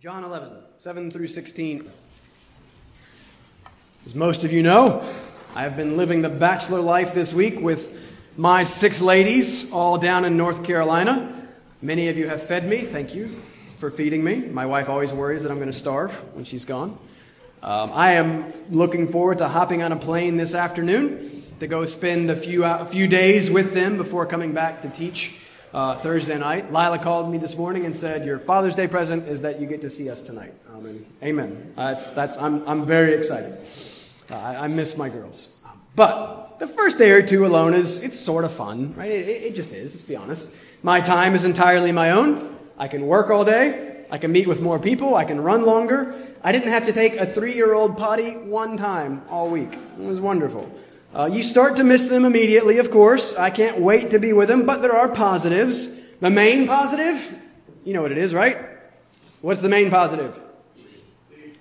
John 11, 7 through 16. As most of you know, I've been living the bachelor life this week with my six ladies all down in North Carolina. Many of you have fed me. Thank you for feeding me. My wife always worries that I'm going to starve when she's gone. I am looking forward to hopping on a plane this afternoon to go spend a few days with them before coming back to teach Thursday night. Lila called me this morning and said, "Your Father's Day present is that you get to see us tonight." Amen. I'm very excited. I miss my girls. But the first day or two alone it's sort of fun, right? It just is. Let's be honest. My time is entirely my own. I can work all day. I can meet with more people. I can run longer. I didn't have to take a 3-year-old potty one time all week. It was wonderful. You start to miss them immediately, of course. I can't wait to be with them, but there are positives. The main positive, you know what it is, right? What's the main positive?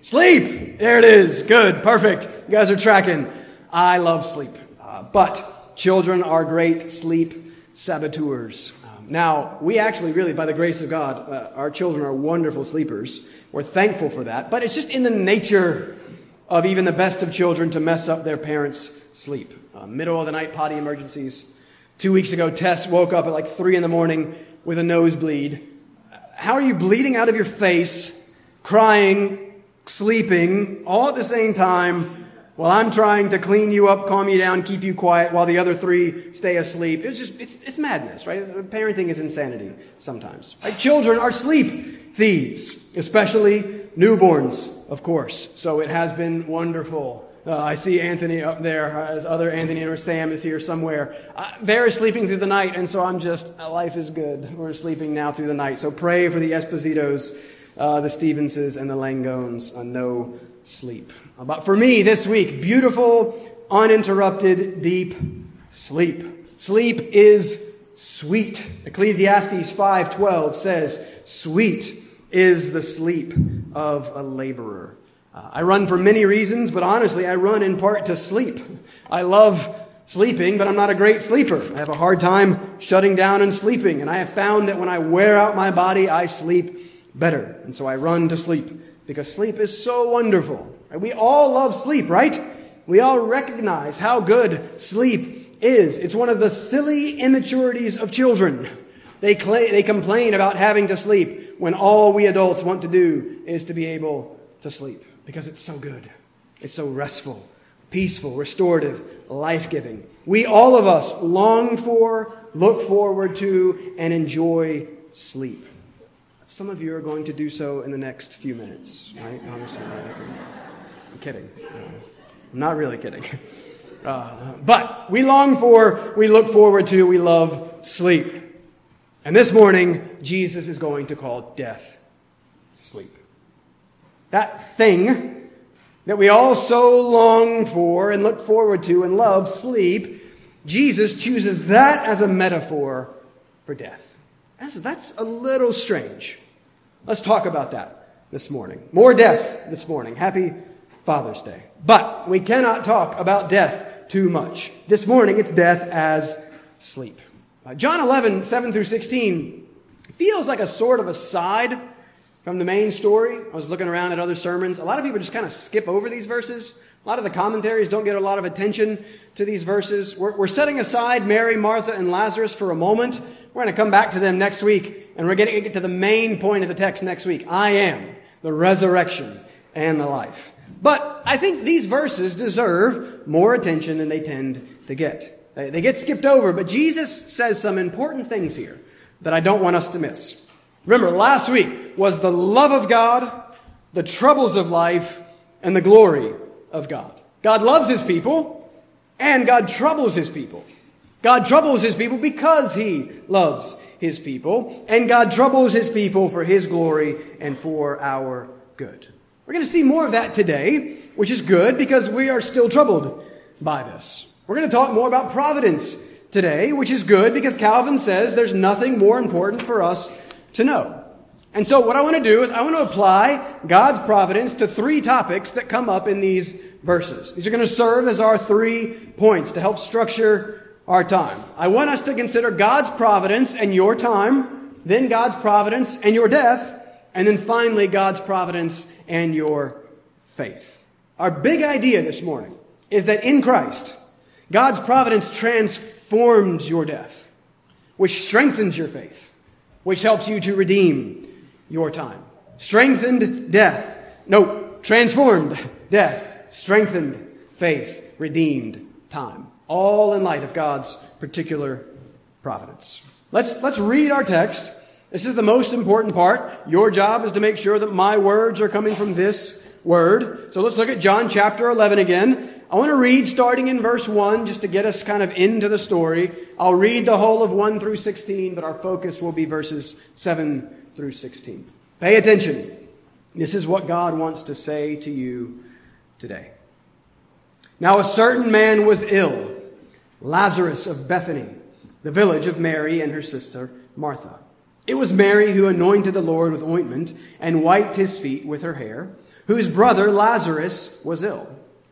Sleep. There it is. Good. Perfect. You guys are tracking. I love sleep. But children are great sleep saboteurs. Now, we actually really, by the grace of God, our children are wonderful sleepers. We're thankful for that. But it's just in the nature of even the best of children to mess up their parents' sleep. Middle of the night potty emergencies. 2 weeks ago, Tess woke up at like 3 in the morning with a nosebleed. How are you bleeding out of your face, crying, sleeping, all at the same time? Well, I'm trying to clean you up, calm you down, keep you quiet while the other three stay asleep. It's madness, right? Parenting is insanity sometimes. Right? Children are sleep thieves, especially newborns, of course. So it has been wonderful. I see Anthony up there, as other Anthony or Sam is here somewhere. Bear is sleeping through the night, and so I'm just, life is good. We're sleeping now through the night. So pray for the Espositos, the Stevensens, and the Langones on no sleep. But for me this week, beautiful, uninterrupted, deep sleep. Sleep is sweet. Ecclesiastes 5:12 says, "Sweet is the sleep of a laborer." I run for many reasons, but honestly, I run in part to sleep. I love sleeping, but I'm not a great sleeper. I have a hard time shutting down and sleeping, and I have found that when I wear out my body, I sleep better. And so I run to sleep. Because sleep is so wonderful. We all love sleep, right? We all recognize how good sleep is. It's one of the silly immaturities of children. They complain about having to sleep when all we adults want to do is to be able to sleep. Because it's so good. It's so restful, peaceful, restorative, life-giving. We, all of us, long for, look forward to, and enjoy sleep. Some of you are going to do so in the next few minutes, right? Honestly, I'm kidding. I'm not really kidding. But we long for, we look forward to, we love sleep. And this morning, Jesus is going to call death sleep. That thing that we all so long for and look forward to and love, sleep, Jesus chooses that as a metaphor for death. That's a little strange. Let's talk about that this morning. More death this morning. Happy Father's Day. But we cannot talk about death too much. This morning, it's death as sleep. John 11, 7 through 16 feels like a sort of aside from the main story. I was looking around at other sermons. A lot of people just kind of skip over these verses. A lot of the commentaries don't get a lot of attention to these verses. We're setting aside Mary, Martha, and Lazarus for a moment. We're going to come back to them next week, and we're going to get to the main point of the text next week. I am the resurrection and the life. But I think these verses deserve more attention than they tend to get. They get skipped over, but Jesus says some important things here that I don't want us to miss. Remember, last week was the love of God, the troubles of life, and the glory of God. God loves his people, and God troubles his people. God troubles his people because he loves his people, and God troubles his people for his glory and for our good. We're going to see more of that today, which is good because we are still troubled by this. We're going to talk more about providence today, which is good because Calvin says there's nothing more important for us to know. And so what I want to do is I want to apply God's providence to 3 topics that come up in these verses. These are going to serve as our 3 points to help structure our time. I want us to consider God's providence and your time, then God's providence and your death, And then finally, God's providence and your faith. Our big idea this morning is that in Christ, God's providence transforms your death, which strengthens your faith, which helps you to redeem your time. Strengthened death. No, transformed death. Strengthened faith. Redeemed time. All in light of God's particular providence. Let's read our text. This is the most important part. Your job is to make sure that my words are coming from this word. So let's look at John chapter 11 again. I want to read starting in verse 1 just to get us kind of into the story. I'll read the whole of 1 through 16, but our focus will be verses 7 through 16. Pay attention. This is what God wants to say to you today. Now a certain man was ill, Lazarus of Bethany, the village of Mary and her sister Martha. It was Mary who anointed the Lord with ointment and wiped his feet with her hair, whose brother Lazarus was ill.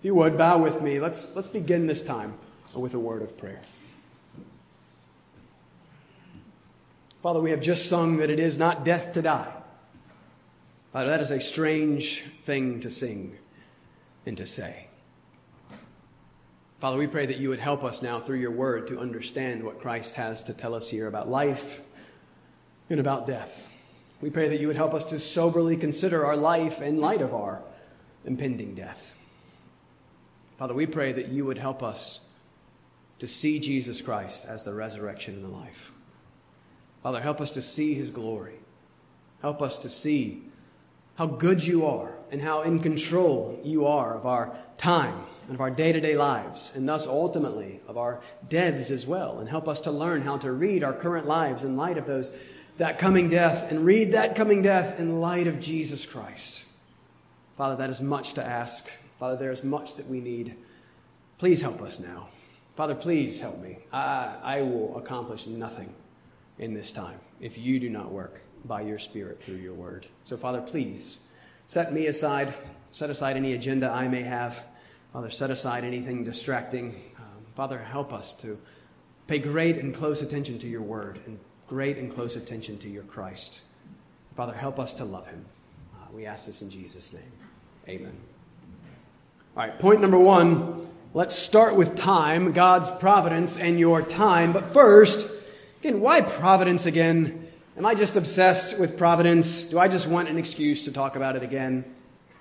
If you would, bow with me. Let's begin this time with a word of prayer. Father, we have just sung that it is not death to die. Father, that is a strange thing to sing and to say. Father, we pray that you would help us now through your word to understand what Christ has to tell us here about life and about death. We pray that you would help us to soberly consider our life in light of our impending death. Father, we pray that you would help us to see Jesus Christ as the resurrection and the life. Father, help us to see his glory. Help us to see how good you are and how in control you are of our time and of our day-to-day lives, and thus ultimately of our deaths as well. And help us to learn how to read our current lives in light of that coming death, and read that coming death in light of Jesus Christ. Father, that is much to ask. Father, there is much that we need. Please help us now. Father, please help me. I will accomplish nothing in this time if you do not work by your Spirit through your word. So, Father, please set me aside. Set aside any agenda I may have. Father, set aside anything distracting. Father, help us to pay great and close attention to your word and great and close attention to your Christ. Father, help us to love him. We ask this in Jesus' name. Amen. All right, point number one, let's start with time, God's providence and your time. But first, again, why providence again? Am I just obsessed with providence? Do I just want an excuse to talk about it again?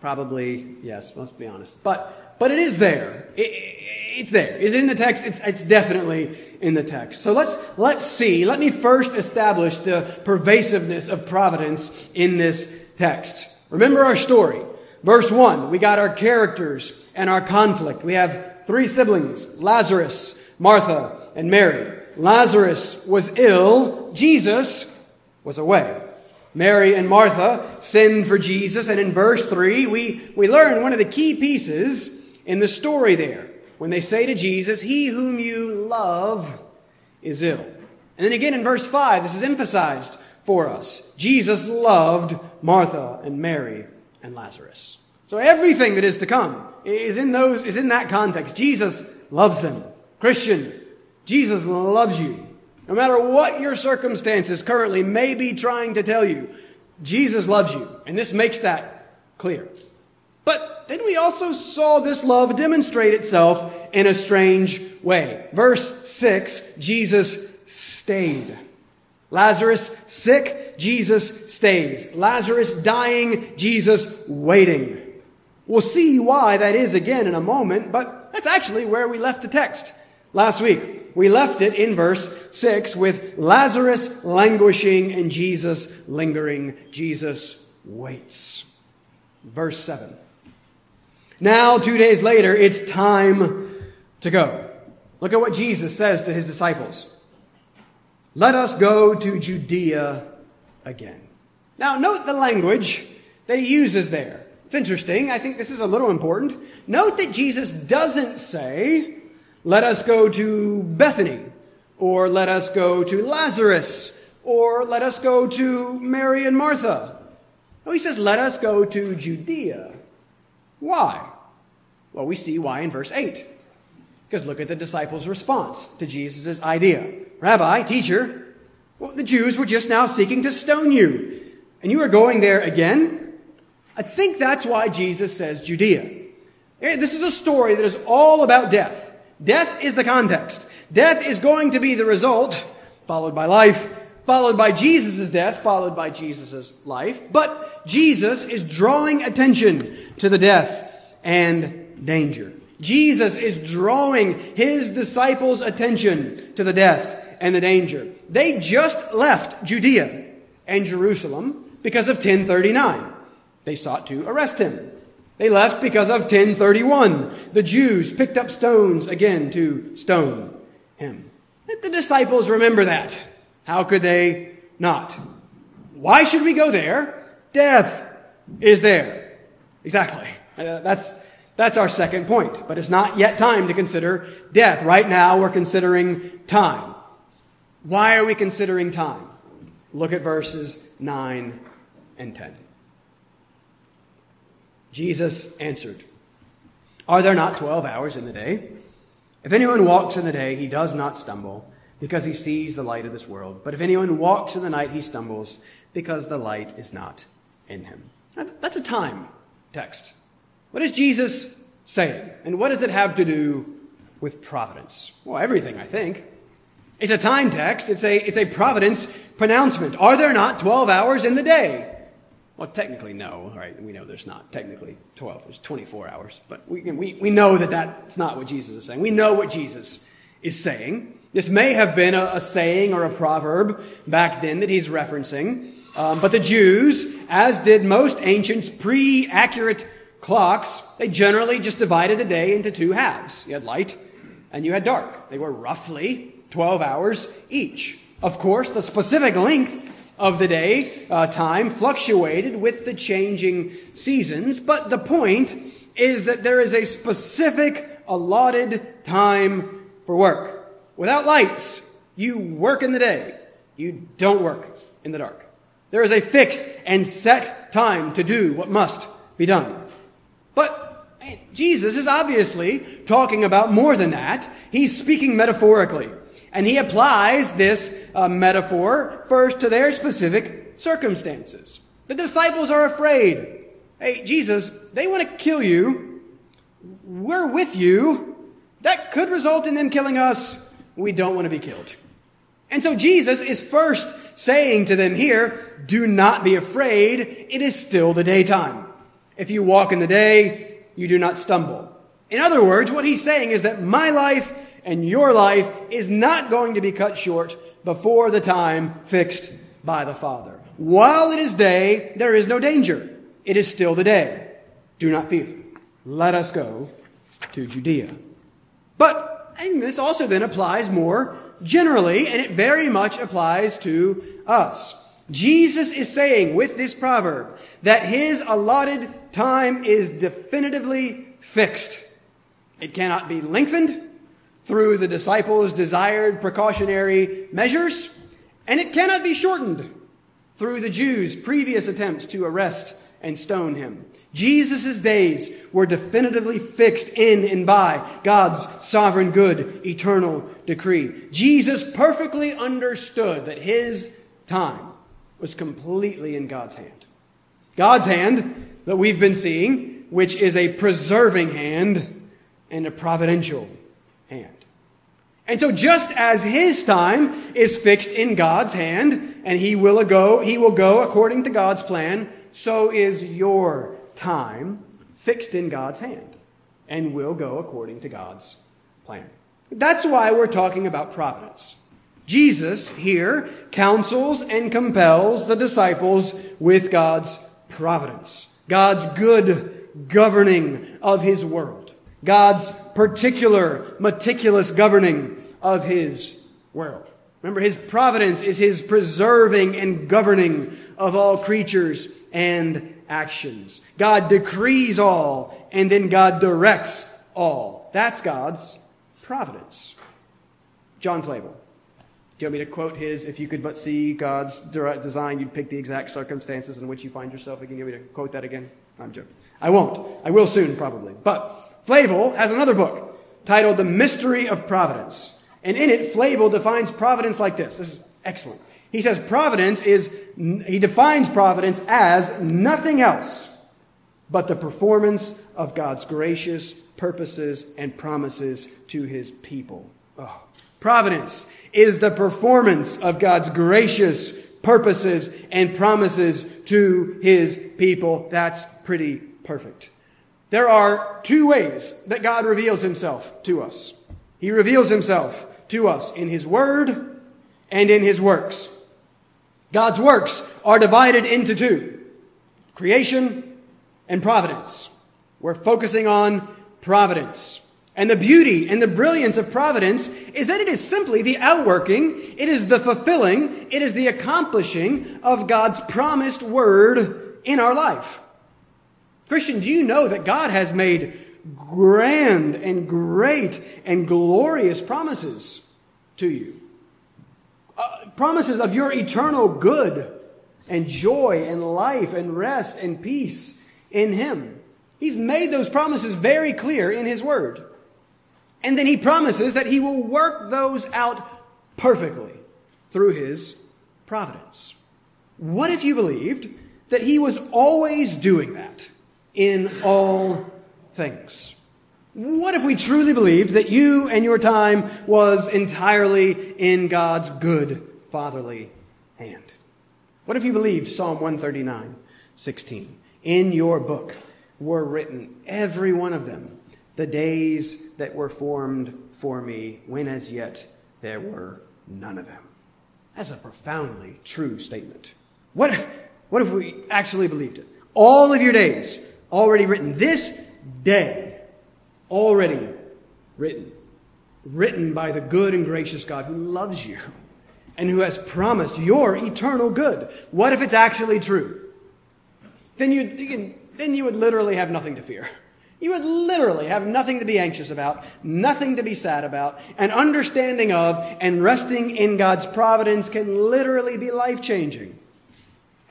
Probably, yes, let's be honest. But it is there. It's there. Is it in the text? It's definitely in the text. So let's see. Let me first establish the pervasiveness of providence in this text. Remember our story. Verse 1, we got our characters and our conflict. We have three siblings, Lazarus, Martha, and Mary. Lazarus was ill. Jesus was away. Mary and Martha send for Jesus. And in verse 3, we learn one of the key pieces in the story there. When they say to Jesus, he whom you love is ill. And then again in verse 5, this is emphasized for us. Jesus loved Martha and Mary and Lazarus. So everything that is to come is in that context. Jesus loves them. Christian, Jesus loves you. No matter what your circumstances currently may be trying to tell you, Jesus loves you. And this makes that clear. But then we also saw this love demonstrate itself in a strange way. Verse 6, Jesus stayed. Lazarus sick, Jesus stays. Lazarus dying, Jesus waiting. We'll see why that is again in a moment, but that's actually where we left the text last week. We left it in verse 6 with Lazarus languishing and Jesus lingering. Jesus waits. Verse 7. Now, 2 days later, it's time to go. Look at what Jesus says to his disciples. Let us go to Judea again. Now, note the language that he uses there. It's interesting. I think this is a little important. Note that Jesus doesn't say, let us go to Bethany, or let us go to Lazarus, or let us go to Mary and Martha. No, he says, let us go to Judea. Why? Well, we see why in verse 8. Because look at the disciples' response to Jesus' idea. Rabbi, teacher, well, the Jews were just now seeking to stone you, and you are going there again? I think that's why Jesus says Judea. This is a story that is all about death. Death is the context. Death is going to be the result, followed by life, followed by Jesus' death, followed by Jesus' life. But Jesus is drawing attention to the death and danger. Jesus is drawing his disciples' attention to the death and the danger. They just left Judea and Jerusalem because of 1039. They sought to arrest him. They left because of 1031. The Jews picked up stones again to stone him. Let the disciples remember that. How could they not? Why should we go there? Death is there. Exactly. That's our second point. But it's not yet time to consider death. Right now we're considering time. Why are we considering time? Look at verses 9 and 10. Jesus answered, are there not 12 hours in the day? If anyone walks in the day, he does not stumble because he sees the light of this world. But if anyone walks in the night, he stumbles because the light is not in him. That's a time text. What is Jesus saying? And what does it have to do with providence? Well, everything, I think. It's a time text. It's a providence pronouncement. Are there not 12 hours in the day? Well, technically, no, right? We know there's not technically 12. There's 24 hours. But we know that that's not what Jesus is saying. We know what Jesus is saying. This may have been a saying or a proverb back then that he's referencing. But the Jews, as did most ancients pre-accurate clocks, they generally just divided the day into two halves. You had light and you had dark. They were roughly 12 hours each. Of course, the specific length of the day, time fluctuated with the changing seasons. But the point is that there is a specific allotted time for work. Without lights, you work in the day. You don't work in the dark. There is a fixed and set time to do what must be done. But Jesus is obviously talking about more than that. He's speaking metaphorically. And he applies this metaphor first to their specific circumstances. The disciples are afraid. Hey, Jesus, they want to kill you. We're with you. That could result in them killing us. We don't want to be killed. And so Jesus is first saying to them here, do not be afraid. It is still the daytime. If you walk in the day, you do not stumble. In other words, what he's saying is that my life and your life is not going to be cut short before the time fixed by the Father. While it is day, there is no danger. It is still the day. Do not fear. Let us go to Judea. But and this also then applies more generally, and it very much applies to us. Jesus is saying with this proverb that his allotted time is definitively fixed. It cannot be lengthened through the disciples' desired precautionary measures, and it cannot be shortened through the Jews' previous attempts to arrest and stone him. Jesus' days were definitively fixed in and by God's sovereign good, eternal decree. Jesus perfectly understood that his time was completely in God's hand. God's hand that we've been seeing, which is a preserving hand and a providential hand. And so just as his time is fixed in God's hand, and he will go according to God's plan, so is your time fixed in God's hand and will go according to God's plan. That's why we're talking about providence. Jesus here counsels and compels the disciples with God's providence, God's good governing of his world, God's particular, meticulous governing of his world. Remember, his providence is his preserving and governing of all creatures and actions. God decrees all, and then God directs all. That's God's providence. John Flavel. Do you want me to quote his, if you could but see God's direct design, you'd pick the exact circumstances in which you find yourself? Can you want me to quote that again? I'm joking. I won't. I will soon, probably. But Flavel has another book titled The Mystery of Providence. And in it, Flavel defines providence like this. This is excellent. He says he defines providence as nothing else but the performance of God's gracious purposes and promises to his people. Oh. Providence is the performance of God's gracious purposes and promises to his people. That's pretty perfect. There are two ways that God reveals himself to us. He reveals himself to us in his word and in his works. God's works are divided into two: creation and providence. We're focusing on providence. And the beauty and the brilliance of providence is that it is simply the outworking, it is the fulfilling, it is the accomplishing of God's promised word in our life. Christian, do you know that God has made grand and great and glorious promises to you? Promises of your eternal good and joy and life and rest and peace in him. He's made those promises very clear in his word. And then he promises that he will work those out perfectly through his providence. What if you believed that he was always doing that in all things? What if we truly believed that you and your time was entirely in God's good fatherly hand? What if you believed Psalm 139:16? In your book were written, every one of them, the days that were formed for me, when as yet there were none of them. That's a profoundly true statement. What if we actually believed it? All of your days already written. This day already written. Written by the good and gracious God who loves you and who has promised your eternal good. What if it's actually true? Then you would literally have nothing to fear. You would literally have nothing to be anxious about, nothing to be sad about. An understanding of and resting in God's providence can literally be life-changing.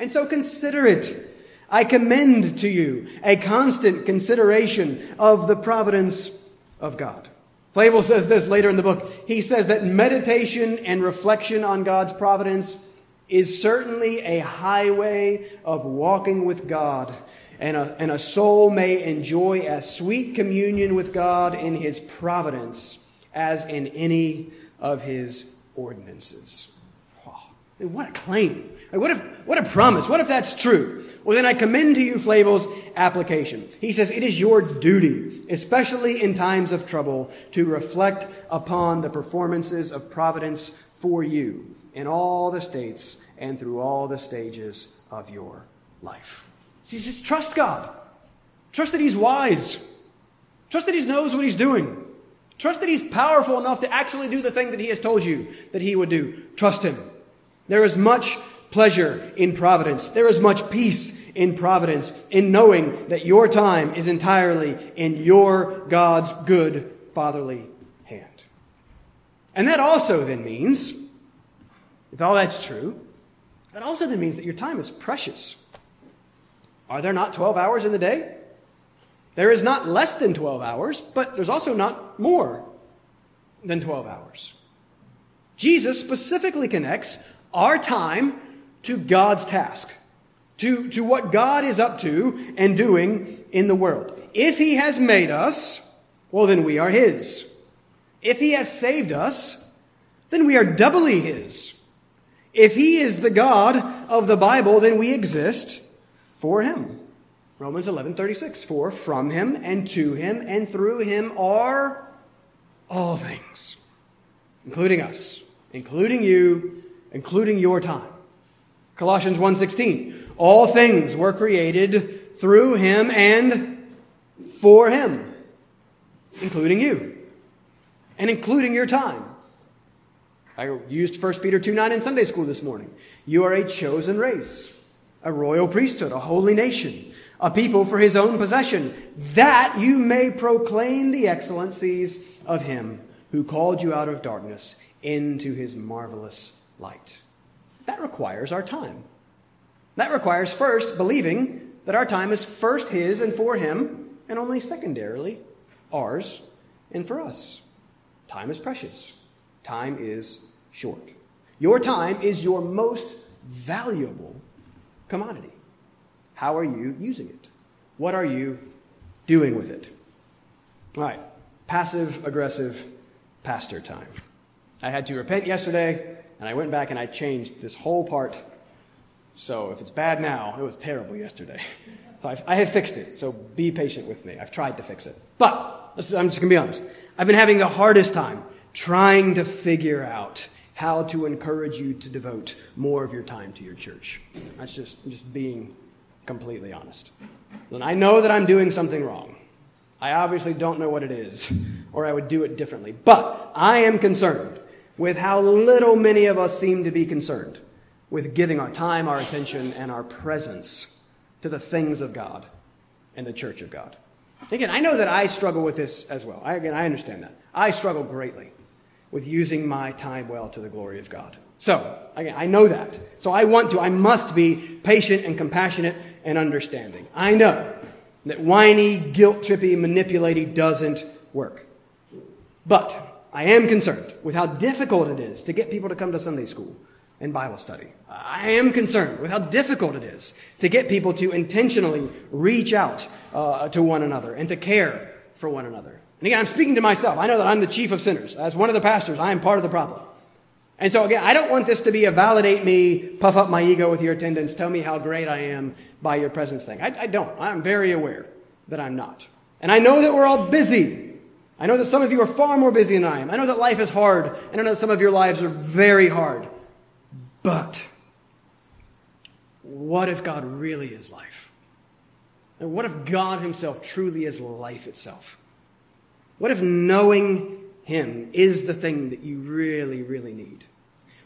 And so consider it. I commend to you a constant consideration of the providence of God. Flavel says this later in the book. He says that meditation and reflection on God's providence is certainly a highway of walking with God, and a soul may enjoy as sweet communion with God in his providence as in any of his ordinances. Oh, what a claim. What a promise. What if that's true? Well, then I commend to you Flavel's application. He says, it is your duty, especially in times of trouble, to reflect upon the performances of providence for you in all the states and through all the stages of your life. He says, trust God. Trust that he's wise. Trust that he knows what he's doing. Trust that he's powerful enough to actually do the thing that he has told you that he would do. Trust him. There is much pleasure in providence. There is much peace in providence in knowing that your time is entirely in your God's good fatherly hand. And that also then means, if all that's true, that also then means that your time is precious. Are there not 12 hours in the day? There is not less than 12 hours, but there's also not more than 12 hours. Jesus specifically connects our time to God's task, to what God is up to and doing in the world. If he has made us, well, then we are his. If he has saved us, then we are doubly his. If he is the God of the Bible, then we exist for him. Romans 11:36, for from him and to him and through him are all things, including us, including you, including your time. Colossians 1:16, all things were created through him and for him, including you and including your time. I used 1 Peter 2:9 in Sunday school this morning. You are a chosen race, a royal priesthood, a holy nation, a people for his own possession, that you may proclaim the excellencies of him who called you out of darkness into his marvelous light. That requires our time. That requires first believing that our time is first his and for him, and only secondarily ours and for us. Time is precious. Time is short. Your time is your most valuable commodity. How are you using it? What are you doing with it? All right, passive-aggressive pastor time. I had to repent yesterday, and I went back and I changed this whole part. So if it's bad now, it was terrible yesterday. So I have fixed it, so be patient with me. I've tried to fix it. But I'm just going to be honest. I've been having the hardest time trying to figure out how to encourage you to devote more of your time to your church. That's just being completely honest. And I know that I'm doing something wrong. I obviously don't know what it is, or I would do it differently. But I am concerned with how little many of us seem to be concerned with giving our time, our attention, and our presence to the things of God and the church of God. Again, I know that I struggle with this as well. I understand that. I struggle greatly with using my time well to the glory of God. So, again, I know that. So I must be patient and compassionate and understanding. I know that whiny, guilt-trippy, manipulating doesn't work. But I am concerned with how difficult it is to get people to come to Sunday school and Bible study. I am concerned with how difficult it is to get people to intentionally reach out to one another and to care for one another. And again, I'm speaking to myself. I know that I'm the chief of sinners. As one of the pastors, I am part of the problem. And so again, I don't want this to be a validate me, puff up my ego with your attendance, tell me how great I am by your presence thing. I don't. I'm very aware that I'm not. And I know that we're all busy. I know that some of you are far more busy than I am. I know that life is hard. And I know that some of your lives are very hard. But what if God really is life? And what if God himself truly is life itself? What if knowing him is the thing that you really, really need?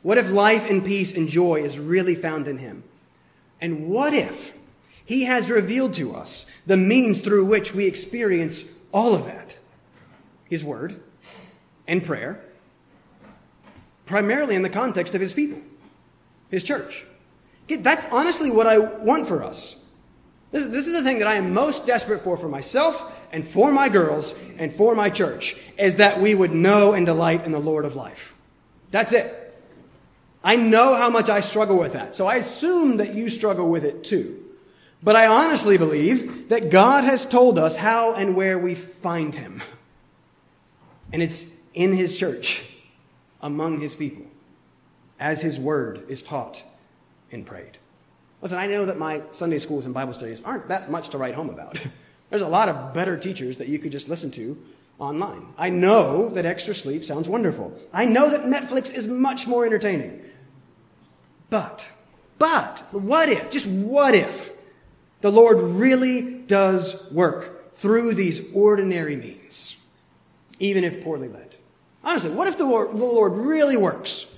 What if life and peace and joy is really found in him? And what if he has revealed to us the means through which we experience all of that? His word and prayer, primarily in the context of his people, his church. That's honestly what I want for us. This is the thing that I am most desperate for myself and for my girls and for my church, is that we would know and delight in the Lord of life. That's it. I know how much I struggle with that. So I assume that you struggle with it too. But I honestly believe that God has told us how and where we find him. And it's in his church, among his people, as his word is taught and prayed. Listen, I know that my Sunday schools and Bible studies aren't that much to write home about. There's a lot of better teachers that you could just listen to online. I know that extra sleep sounds wonderful. I know that Netflix is much more entertaining. But, what if, just what if, the Lord really does work through these ordinary means, even if poorly led? Honestly, what if the Lord really works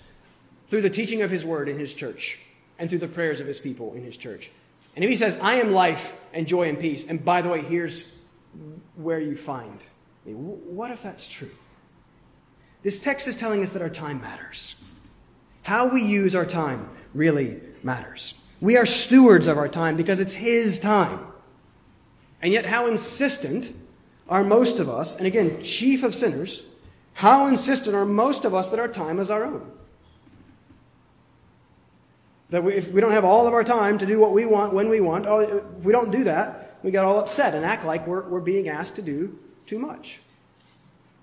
through the teaching of his word in his church and through the prayers of his people in his church? And if he says, I am life and joy and peace, and by the way, here's where you find me. What if that's true? This text is telling us that our time matters. How we use our time really matters. We are stewards of our time because it's His time. And yet how insistent are most of us, and again, chief of sinners, how insistent are most of us that our time is our own? That if we don't have all of our time to do what we want, when we want, if we don't do that, we get all upset and act like we're being asked to do too much.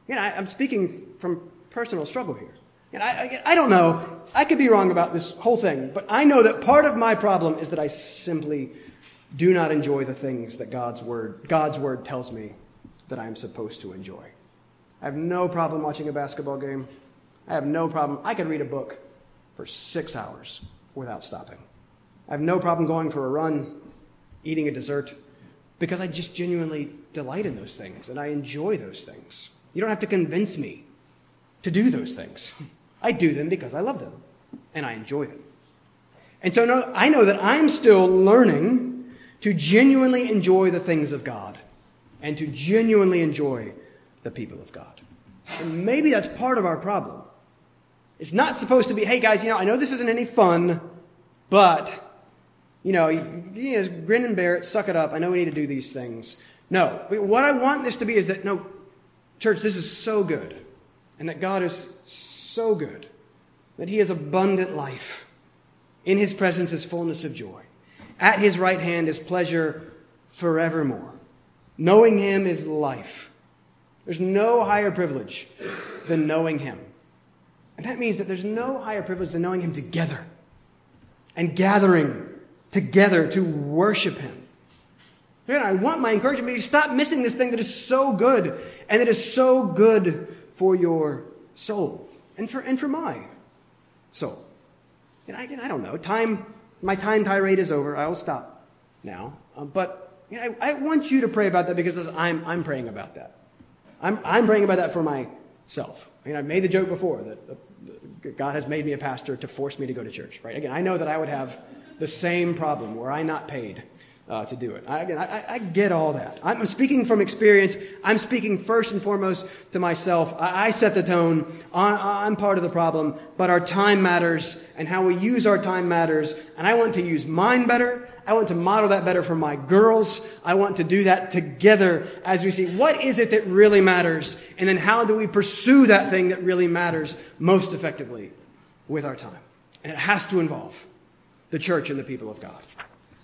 You know, I'm speaking from personal struggle here. And I don't know. I could be wrong about this whole thing, but I know that part of my problem is that I simply do not enjoy the things that God's word tells me that I am supposed to enjoy. I have no problem watching a basketball game. I have no problem. I can read a book for 6 hours without stopping. I have no problem going for a run, eating a dessert, because I just genuinely delight in those things and I enjoy those things. You don't have to convince me to do those things. I do them because I love them and I enjoy them. And so no, I know that I'm still learning to genuinely enjoy the things of God and to genuinely enjoy the people of God. And maybe that's part of our problem. It's not supposed to be, hey guys, you know, I know this isn't any fun, but, you know, grin and bear it, suck it up. I know we need to do these things. No, what I want this to be is that, no, church, this is so good. And that God is so good, that He is abundant life. In His presence is fullness of joy. At His right hand is pleasure forevermore. Knowing Him is life. There's no higher privilege than knowing Him. And that means that there's no higher privilege than knowing Him together and gathering together to worship Him. Man, I want my encouragement to stop missing this thing that is so good and that is so good for your soul and for my soul. And I don't know. My time tirade is over. I will stop now. But you know, I want you to pray about that because I'm praying about that. I'm praying about that for myself. I mean, I've made the joke before that God has made me a pastor to force me to go to church. Right? Again, I know that I would have the same problem were I not paid to do it. I get all that. I'm speaking from experience. I'm speaking first and foremost to myself. I set the tone. I'm part of the problem, but our time matters and how we use our time matters. And I want to use mine better. I want to model that better for my girls. I want to do that together as we see what is it that really matters and then how do we pursue that thing that really matters most effectively with our time. And it has to involve the church and the people of God.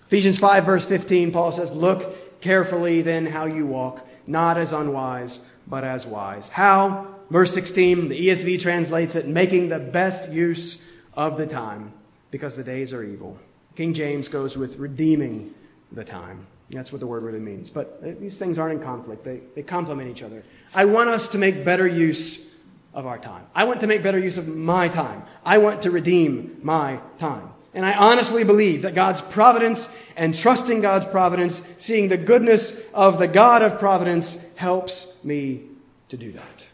Ephesians 5, verse 15, Paul says, look carefully then how you walk, not as unwise, but as wise. How? Verse 16, the ESV translates it, making the best use of the time, because the days are evil. King James goes with redeeming the time. That's what the word really means. But these things aren't in conflict. They complement each other. I want us to make better use of our time. I want to make better use of my time. I want to redeem my time. And I honestly believe that God's providence and trusting God's providence, seeing the goodness of the God of providence, helps me to do that.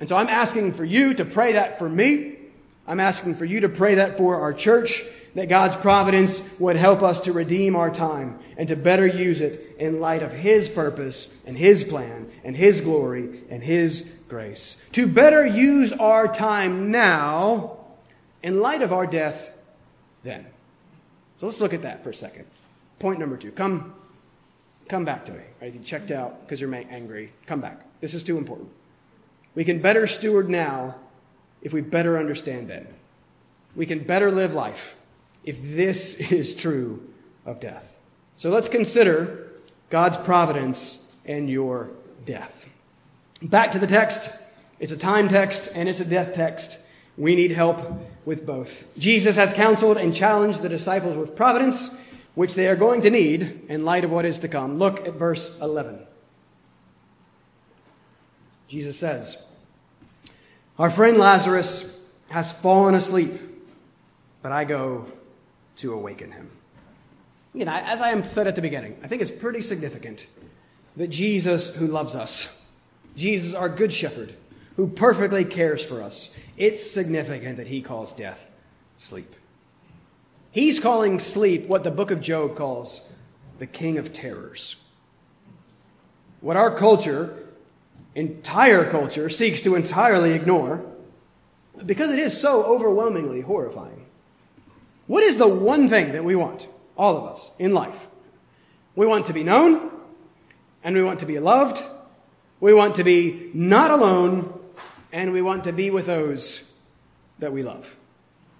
And so I'm asking for you to pray that for me. I'm asking for you to pray that for our church, that God's providence would help us to redeem our time and to better use it in light of His purpose and His plan and His glory and His grace. To better use our time now in light of our death then. So let's look at that for a second. Point number 2. Come back to me. Right? If you checked out because you're angry, come back. This is too important. We can better steward now if we better understand then. We can better live life if this is true of death. So let's consider God's providence and your death. Back to the text. It's a time text and it's a death text. We need help with both. Jesus has counseled and challenged the disciples with providence, which they are going to need in light of what is to come. Look at verse 11. Jesus says, our friend Lazarus has fallen asleep, but I go to awaken him. You know, as I said at the beginning, I think it's pretty significant that Jesus, who loves us, Jesus, our good shepherd, who perfectly cares for us, it's significant that He calls death sleep. He's calling sleep what the book of Job calls the king of terrors. What our culture, entire culture, seeks to entirely ignore because it is so overwhelmingly horrifying. What is the one thing that we want? all of us, in life. We want to be known, and we want to be loved, we want to be not alone, and we want to be with those that we love.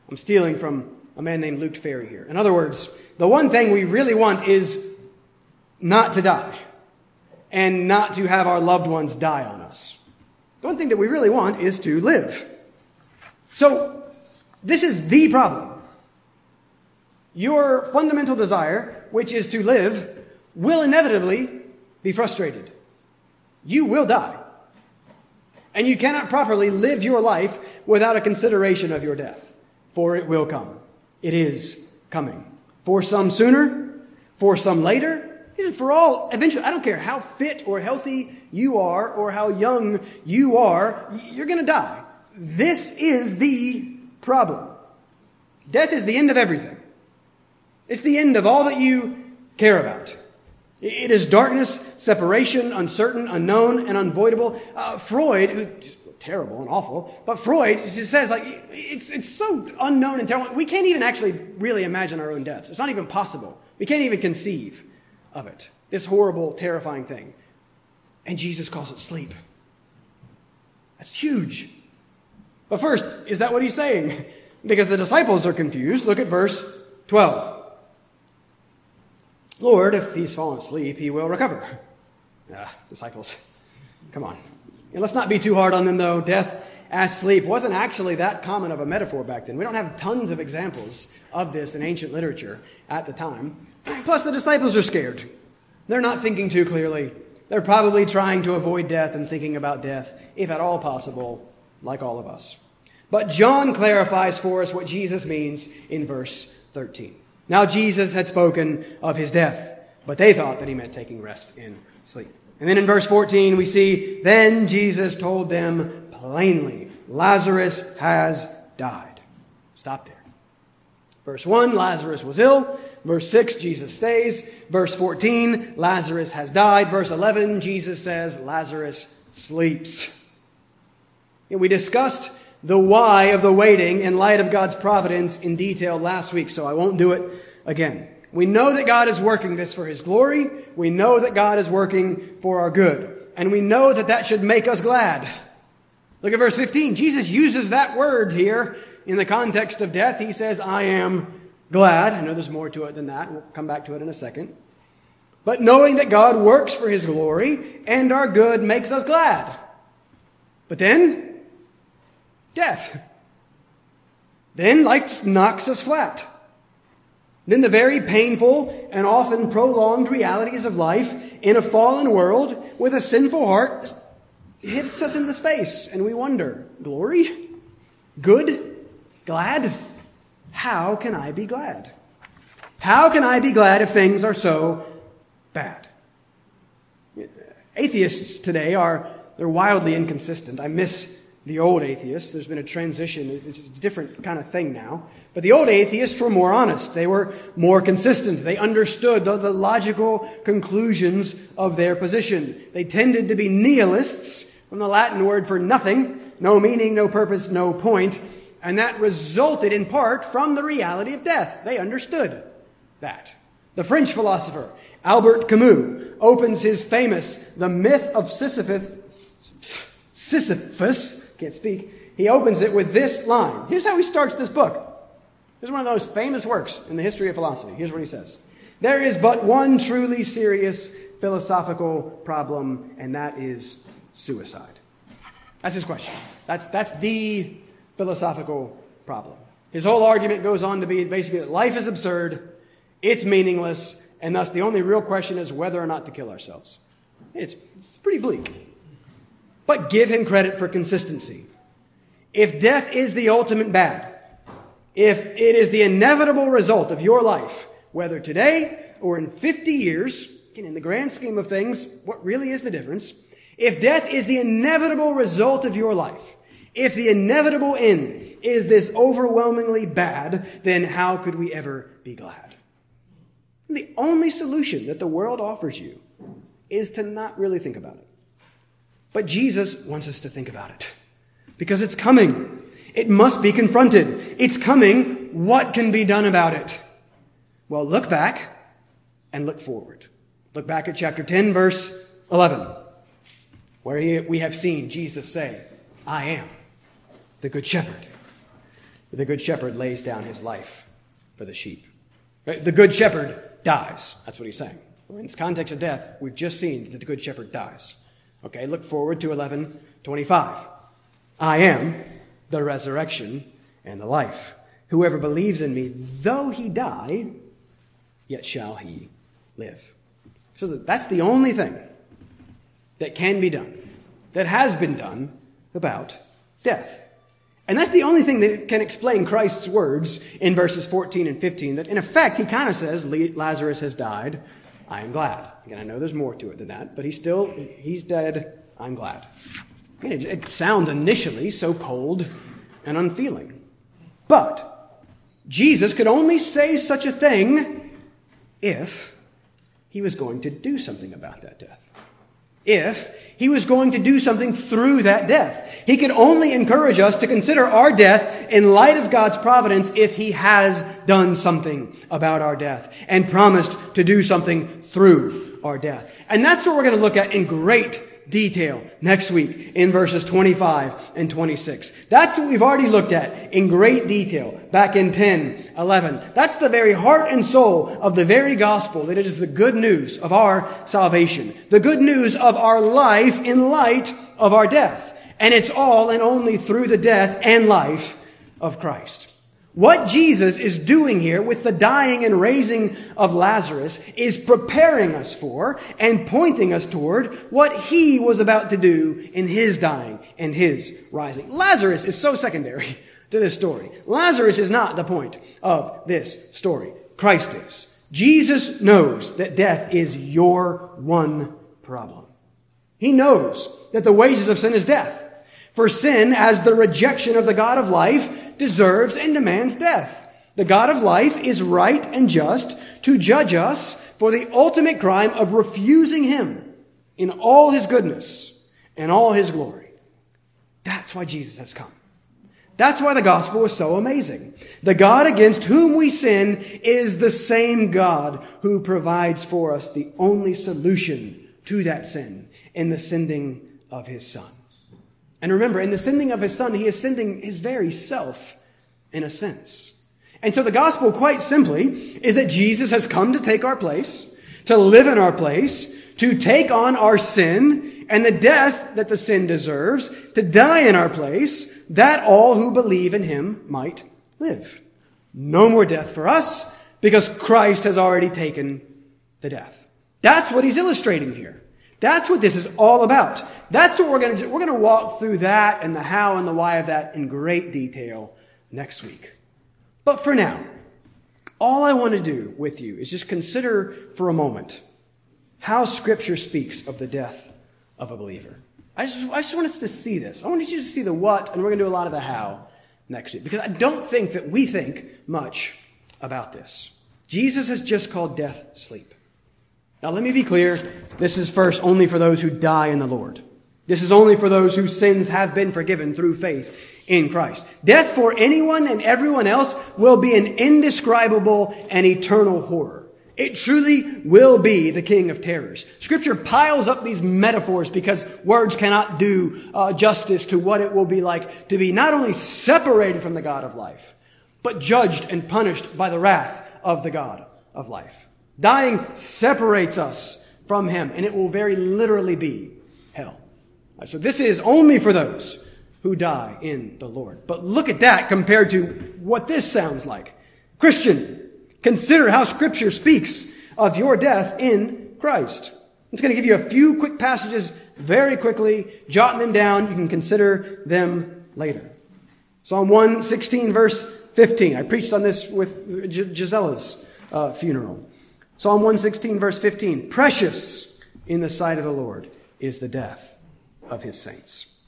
I'm stealing from a man named Luke Ferry here. In other words, the one thing we really want is not to die, and not to have our loved ones die on us. The one thing that we really want is to live. So, this is the problem. Your fundamental desire, which is to live, will inevitably be frustrated. You will die. And you cannot properly live your life without a consideration of your death. For it will come. It is coming. For some sooner, for some later, for all eventually. I don't care how fit or healthy you are or how young you are, you're going to die. This is the problem. Death is the end of everything. It's the end of all that you care about. It is darkness, separation, uncertain, unknown, and unavoidable. Freud, who's terrible and awful, but Freud says, like, it's so unknown and terrible. We can't even actually really imagine our own deaths. It's not even possible. We can't even conceive of it. This horrible, terrifying thing. And Jesus calls it sleep. That's huge. But first, is that what he's saying? Because the disciples are confused. Look at verse 12. Lord, if he's fallen asleep, he will recover. Disciples, come on. And let's not be too hard on them, though. Death as sleep wasn't actually that common of a metaphor back then. We don't have tons of examples of this in ancient literature at the time. Plus, the disciples are scared. They're not thinking too clearly. They're probably trying to avoid death and thinking about death, if at all possible, like all of us. But John clarifies for us what Jesus means in verse 13. Now Jesus had spoken of his death, but they thought that he meant taking rest in sleep. And then in verse 14 we see, then Jesus told them plainly, Lazarus has died. Stop there. Verse 1, Lazarus was ill. Verse 6, Jesus stays. Verse 14, Lazarus has died. Verse 11, Jesus says, Lazarus sleeps. And we discussed the why of the waiting in light of God's providence in detail last week, so I won't do it again. We know that God is working this for his glory. We know that God is working for our good. And we know that that should make us glad. Look at verse 15. Jesus uses that word here in the context of death. He says, I am glad. I know there's more to it than that. We'll come back to it in a second. But knowing that God works for his glory and our good makes us glad. But then death. Then life just knocks us flat. Then the very painful and often prolonged realities of life in a fallen world with a sinful heart hits us in the face, and we wonder, glory? Good? Glad? How can I be glad? How can I be glad if things are so bad? Atheists today they're wildly inconsistent. I miss the old atheists. There's been a transition. It's a different kind of thing now. But the old atheists were more honest. They were more consistent. They understood the logical conclusions of their position. They tended to be nihilists, from the Latin word for nothing, no meaning, no purpose, no point. And that resulted in part from the reality of death. They understood that. The French philosopher Albert Camus opens his famous The Myth of Sisyphus, can't speak. He opens it with this line. Here's how he starts this book. This is one of those famous works in the history of philosophy. Here's what he says. There is but one truly serious philosophical problem, and that is suicide. That's his question. That's the philosophical problem. His whole argument goes on to be basically that life is absurd, it's meaningless, and thus the only real question is whether or not to kill ourselves. It's pretty bleak. But give him credit for consistency. If death is the ultimate bad, if it is the inevitable result of your life, whether today or in 50 years, and in the grand scheme of things, what really is the difference? If death is the inevitable result of your life, if the inevitable end is this overwhelmingly bad, then how could we ever be glad? And the only solution that the world offers you is to not really think about it. But Jesus wants us to think about it because it's coming. It must be confronted. It's coming. What can be done about it? Well, look back and look forward. Look back at chapter 10, verse 11, where we have seen Jesus say, I am the good shepherd. The good shepherd lays down his life for the sheep. The good shepherd dies. That's what he's saying. In this context of death, we've just seen that the good shepherd dies. Okay, look forward to 11:25. I am the resurrection and the life. Whoever believes in me, though he die, yet shall he live. So that's the only thing that can be done, that has been done about death. And that's the only thing that can explain Christ's words in verses 14 and 15, that in effect, he kind of says, Lazarus has died, I am glad. Again, I know there's more to it than that, but he's dead, I'm glad. It sounds initially so cold and unfeeling. But Jesus could only say such a thing if he was going to do something about that death. If he was going to do something through that death. He could only encourage us to consider our death in light of God's providence if he has done something about our death and promised to do something through our death. And that's what we're going to look at in great detail next week in verses 25 and 26. That's what we've already looked at in great detail back in 10, 11. That's the very heart and soul of the very gospel, that it is the good news of our salvation, the good news of our life in light of our death. And it's all and only through the death and life of Christ. What Jesus is doing here with the dying and raising of Lazarus is preparing us for and pointing us toward what he was about to do in his dying and his rising. Lazarus is so secondary to this story. Lazarus is not the point of this story. Christ is. Jesus knows that death is your one problem. He knows that the wages of sin is death. For sin, as the rejection of the God of life, deserves and demands death. The God of life is right and just to judge us for the ultimate crime of refusing him in all his goodness and all his glory. That's why Jesus has come. That's why the gospel is so amazing. The God against whom we sin is the same God who provides for us the only solution to that sin in the sending of his Son. And remember, in the sending of his Son, he is sending his very self, in a sense. And so the gospel, quite simply, is that Jesus has come to take our place, to live in our place, to take on our sin and the death that the sin deserves, to die in our place, that all who believe in him might live. No more death for us, because Christ has already taken the death. That's what he's illustrating here. That's what this is all about. That's what we're going to do. We're going to walk through that and the how and the why of that in great detail next week. But for now, all I want to do with you is just consider for a moment how Scripture speaks of the death of a believer. I just want us to see this. I want you to see the what, and we're going to do a lot of the how next week, because I don't think that we think much about this. Jesus has just called death sleep. Now, let me be clear. This is first only for those who die in the Lord. This is only for those whose sins have been forgiven through faith in Christ. Death for anyone and everyone else will be an indescribable and eternal horror. It truly will be the king of terrors. Scripture piles up these metaphors because words cannot do justice to what it will be like to be not only separated from the God of life, but judged and punished by the wrath of the God of life. Dying separates us from him, and it will very literally be hell. So this is only for those who die in the Lord. But look at that compared to what this sounds like. Christian, consider how Scripture speaks of your death in Christ. I'm just going to give you a few quick passages very quickly, jotting them down. You can consider them later. Psalm 116, verse 15. I preached on this with Gisella's funeral. Psalm 116, verse 15, precious in the sight of the Lord is the death of his saints.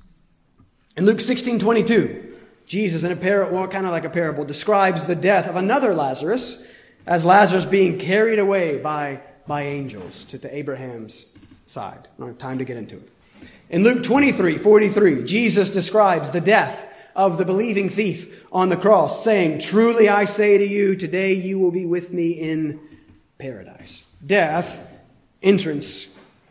In Luke 16:22, Jesus, in a parable, well, kind of like a parable, describes the death of another Lazarus as Lazarus being carried away by angels to Abraham's side. I don't have time to get into it. In Luke 23:43, Jesus describes the death of the believing thief on the cross, saying, "Truly I say to you, today you will be with me in paradise." Death, entrance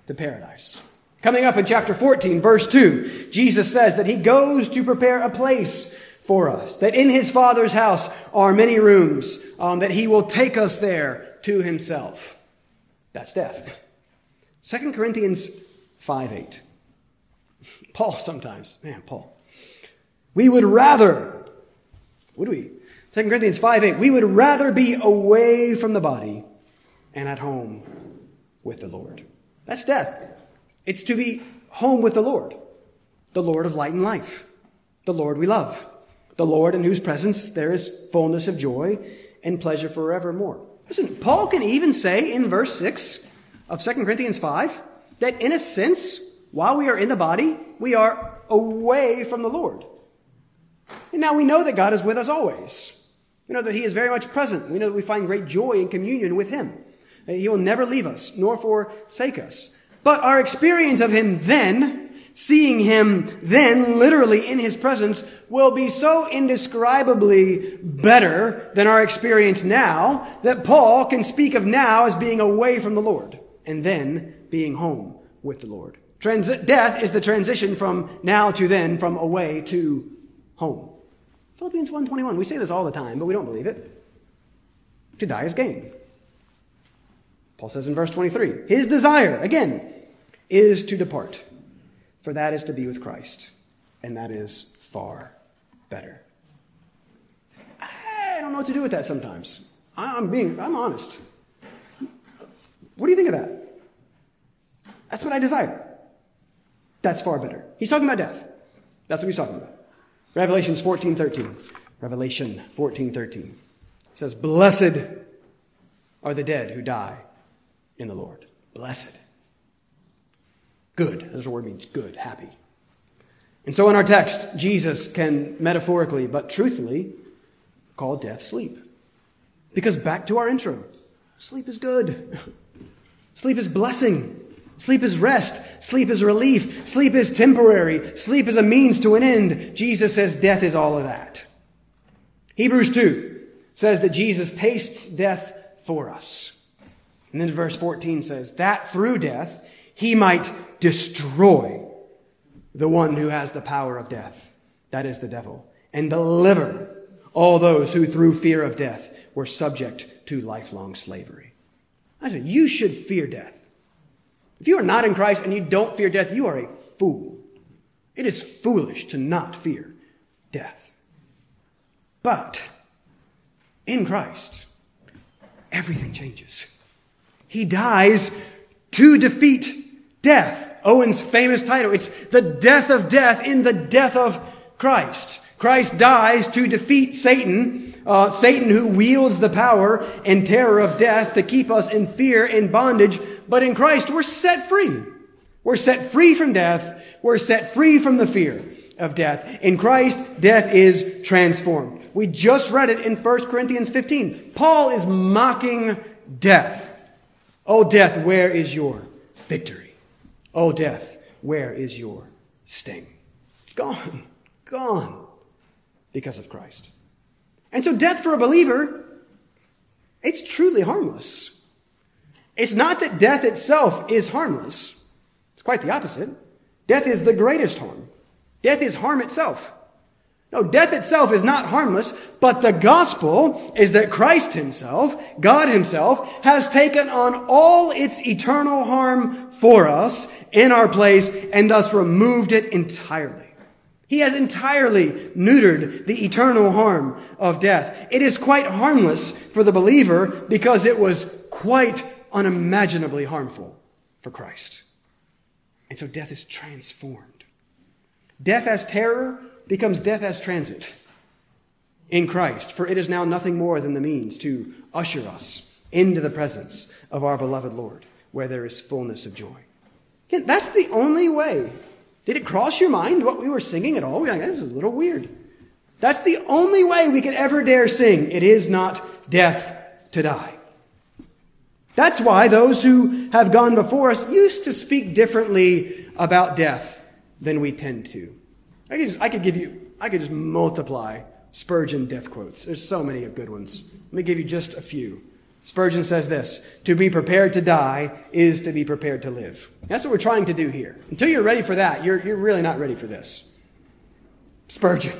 to paradise. Coming up in chapter 14, verse 2, Jesus says that he goes to prepare a place for us, that in his Father's house are many rooms, that he will take us there to himself. That's death. 2 Corinthians 5:8. Paul sometimes, man, Paul. Would we? 2 Corinthians 5:8, we would rather be away from the body and at home with the Lord. That's death. It's to be home with the Lord of light and life, the Lord we love, the Lord in whose presence there is fullness of joy and pleasure forevermore. Listen, Paul can even say in verse 6 of 2 Corinthians 5 that in a sense, while we are in the body, we are away from the Lord. And now we know that God is with us always. We know that he is very much present. We know that we find great joy in communion with him. He will never leave us nor forsake us. But our experience of him then, seeing him then literally in his presence, will be so indescribably better than our experience now that Paul can speak of now as being away from the Lord and then being home with the Lord. Death is the transition from now to then, from away to home. Philippians 1:21. We say this all the time, but we don't believe it. To die is gain. Paul says in verse 23, his desire, again, is to depart, for that is to be with Christ, and that is far better. I don't know what to do with that sometimes. I'm honest. What do you think of that? That's what I desire. That's far better. He's talking about death. That's what he's talking about. Revelation 14:13. It says, "Blessed are the dead who die in the Lord." Blessed. Good. That's what the word means. Good. Happy. And so in our text, Jesus can metaphorically, but truthfully, call death sleep. Because back to our intro, sleep is good. Sleep is blessing. Sleep is rest. Sleep is relief. Sleep is temporary. Sleep is a means to an end. Jesus says death is all of that. Hebrews 2 says that Jesus tastes death for us. And then verse 14 says that through death, he might destroy the one who has the power of death, that is the devil, and deliver all those who through fear of death were subject to lifelong slavery. I said, you should fear death. If you are not in Christ and you don't fear death, you are a fool. It is foolish to not fear death. But in Christ, everything changes. He dies to defeat death. Owen's famous title, it's the death of death in the death of Christ. Christ dies to defeat Satan who wields the power and terror of death to keep us in fear and bondage. But in Christ, we're set free. We're set free from death. We're set free from the fear of death. In Christ, death is transformed. We just read it in 1 Corinthians 15. Paul is mocking death. "Oh, death, where is your victory? Oh, death, where is your sting?" It's gone. Gone. Because of Christ. And so death for a believer, it's truly harmless. It's not that death itself is harmless. It's quite the opposite. Death is the greatest harm. Death is harm itself. No, death itself is not harmless, but the gospel is that Christ himself, God himself, has taken on all its eternal harm for us in our place and thus removed it entirely. He has entirely neutered the eternal harm of death. It is quite harmless for the believer because it was quite unimaginably harmful for Christ. And so death is transformed. Death as terror becomes death as transit in Christ, for it is now nothing more than the means to usher us into the presence of our beloved Lord, where there is fullness of joy. Again, that's the only way. Did it cross your mind what we were singing at all? We're like, this is a little weird. That's the only way we could ever dare sing, "It is not death to die." That's why those who have gone before us used to speak differently about death than we tend to. I could give you I could just multiply Spurgeon death quotes. There's so many good ones. Let me give you just a few. Spurgeon says this: to be prepared to die is to be prepared to live. That's what we're trying to do here. Until you're ready for that, you're really not ready for this. Spurgeon: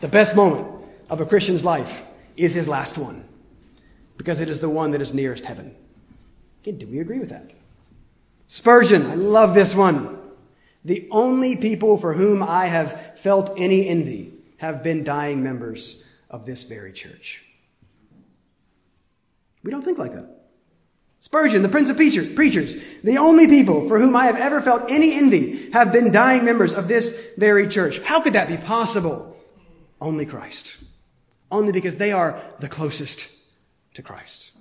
the best moment of a Christian's life is his last one, because it is the one that is nearest heaven. Again, do we agree with that? Spurgeon, I love this one: the only people for whom I have felt any envy have been dying members of this very church. We don't think like that. Spurgeon, the Prince of Preachers: the only people for whom I have ever felt any envy have been dying members of this very church. How could that be possible? Only Christ. Only because they are the closest to Christ.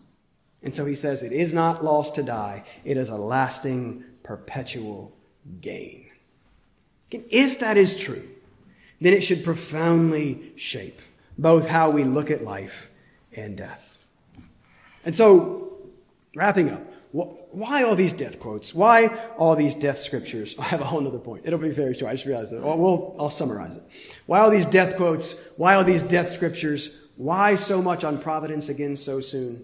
And so he says, it is not lost to die. It is a lasting, perpetual gain. And if that is true, then it should profoundly shape both how we look at life and death. And so, wrapping up, why all these death quotes? Why all these death scriptures? I have a whole other point. It'll be very short. I just realized that. I'll summarize it. Why all these death quotes? Why all these death scriptures? Why so much on providence again so soon?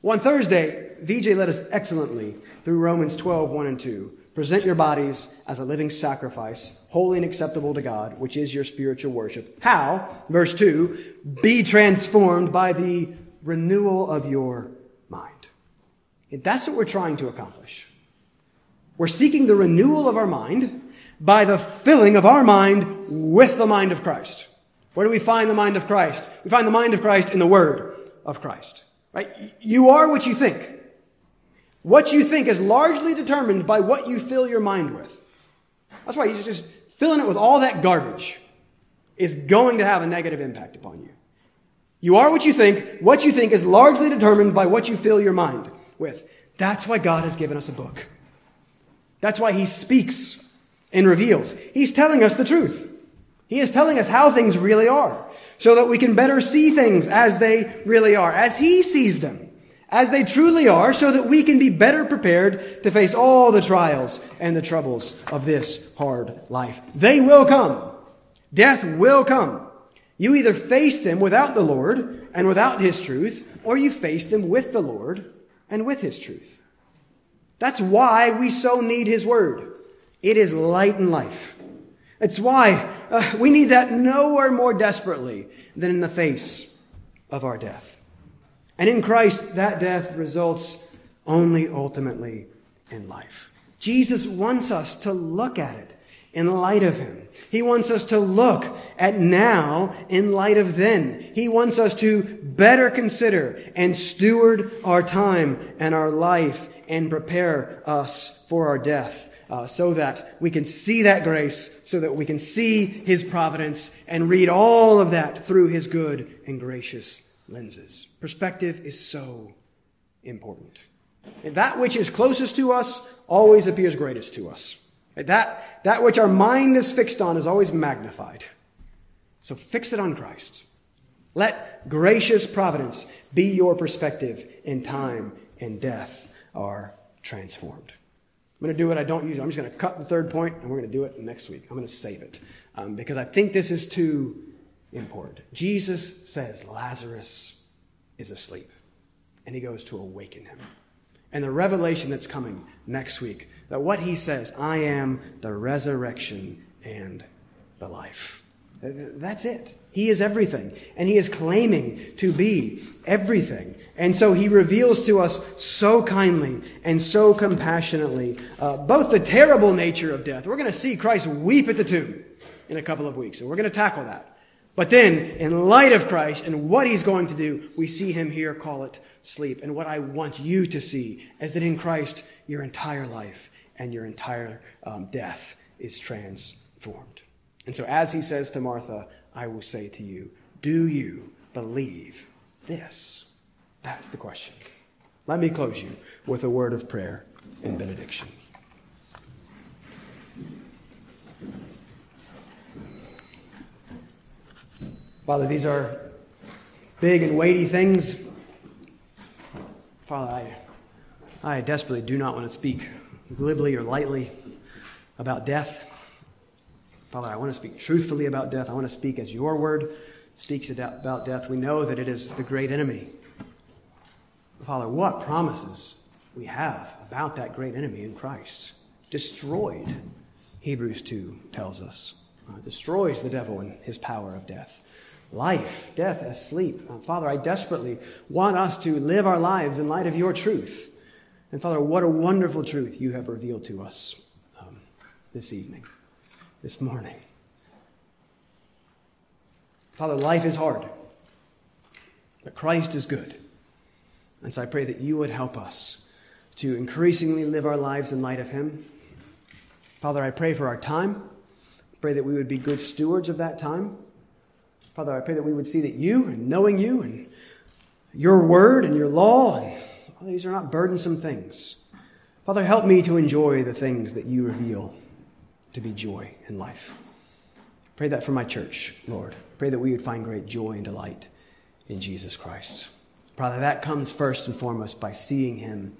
One Thursday, VJ led us excellently through Romans 12, 1 and 2. Present your bodies as a living sacrifice, holy and acceptable to God, which is your spiritual worship. How? Verse 2, be transformed by the renewal of your mind. And that's what we're trying to accomplish. We're seeking the renewal of our mind by the filling of our mind with the mind of Christ. Where do we find the mind of Christ? We find the mind of Christ in the Word of Christ. Right? You are what you think. What you think is largely determined by what you fill your mind with. That's why you're just filling it with all that garbage is going to have a negative impact upon you. You are what you think. What you think is largely determined by what you fill your mind with. That's why God has given us a book. That's why he speaks and reveals. He's telling us the truth. He is telling us how things really are, so that we can better see things as they really are, as he sees them, as they truly are, so that we can be better prepared to face all the trials and the troubles of this hard life. They will come. Death will come. You either face them without the Lord and without his truth, or you face them with the Lord and with his truth. That's why we so need his word. It is light and life. It's why we need that nowhere more desperately than in the face of our death. And in Christ, that death results only ultimately in life. Jesus wants us to look at it in light of him. He wants us to look at now in light of then. He wants us to better consider and steward our time and our life and prepare us for our death. So that we can see that grace, so that we can see his providence and read all of that through his good and gracious lenses. Perspective is so important. And that which is closest to us always appears greatest to us. That which our mind is fixed on is always magnified. So fix it on Christ. Let gracious providence be your perspective, and time and death are transformed. I'm going to do what I don't usually. I'm just going to cut the third point, and we're going to do it next week. I'm going to save it because I think this is too important. Jesus says Lazarus is asleep, and he goes to awaken him. And the revelation that's coming next week, that what he says, I am the resurrection and the life. That's it. He is everything, and he is claiming to be everything. And so he reveals to us so kindly and so compassionately both the terrible nature of death. We're going to see Christ weep at the tomb in a couple of weeks, and we're going to tackle that. But then, in light of Christ and what he's going to do, we see him here call it sleep. And what I want you to see is that in Christ, your entire life and your entire death is transformed. And so as he says to Martha, I will say to you, do you believe this? That's the question. Let me close you with a word of prayer and benediction. Father, these are big and weighty things. Father, I desperately do not want to speak glibly or lightly about death. Father, I want to speak truthfully about death. I want to speak as your word speaks about death. We know that it is the great enemy. Father, what promises we have about that great enemy in Christ. Destroyed, Hebrews 2 tells us. Destroys the devil and his power of death. Life, death as sleep. Father, I desperately want us to live our lives in light of your truth. And Father, what a wonderful truth you have revealed to us this evening, this morning. Father, life is hard, but Christ is good. And so I pray that you would help us to increasingly live our lives in light of him. Father, I pray for our time. I pray that we would be good stewards of that time. Father, I pray that we would see that you, and knowing you, and your word, and your law, and these are not burdensome things. Father, help me to enjoy the things that you reveal to be joy in life. Pray that for my church, Lord. Pray that we would find great joy and delight in Jesus Christ. Father, that comes first and foremost by seeing him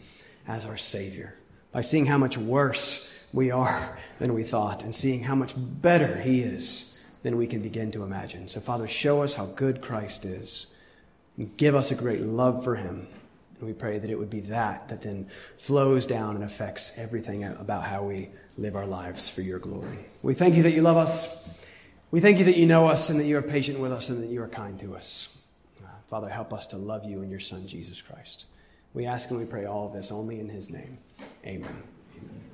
as our Savior, by seeing how much worse we are than we thought, and seeing how much better he is than we can begin to imagine. So, Father, show us how good Christ is, and give us a great love for him. And we pray that it would be that then flows down and affects everything about how we live our lives for your glory. We thank you that you love us. We thank you that you know us and that you are patient with us and that you are kind to us. Father, help us to love you and your Son, Jesus Christ. We ask and we pray all of this only in his name. Amen. Amen.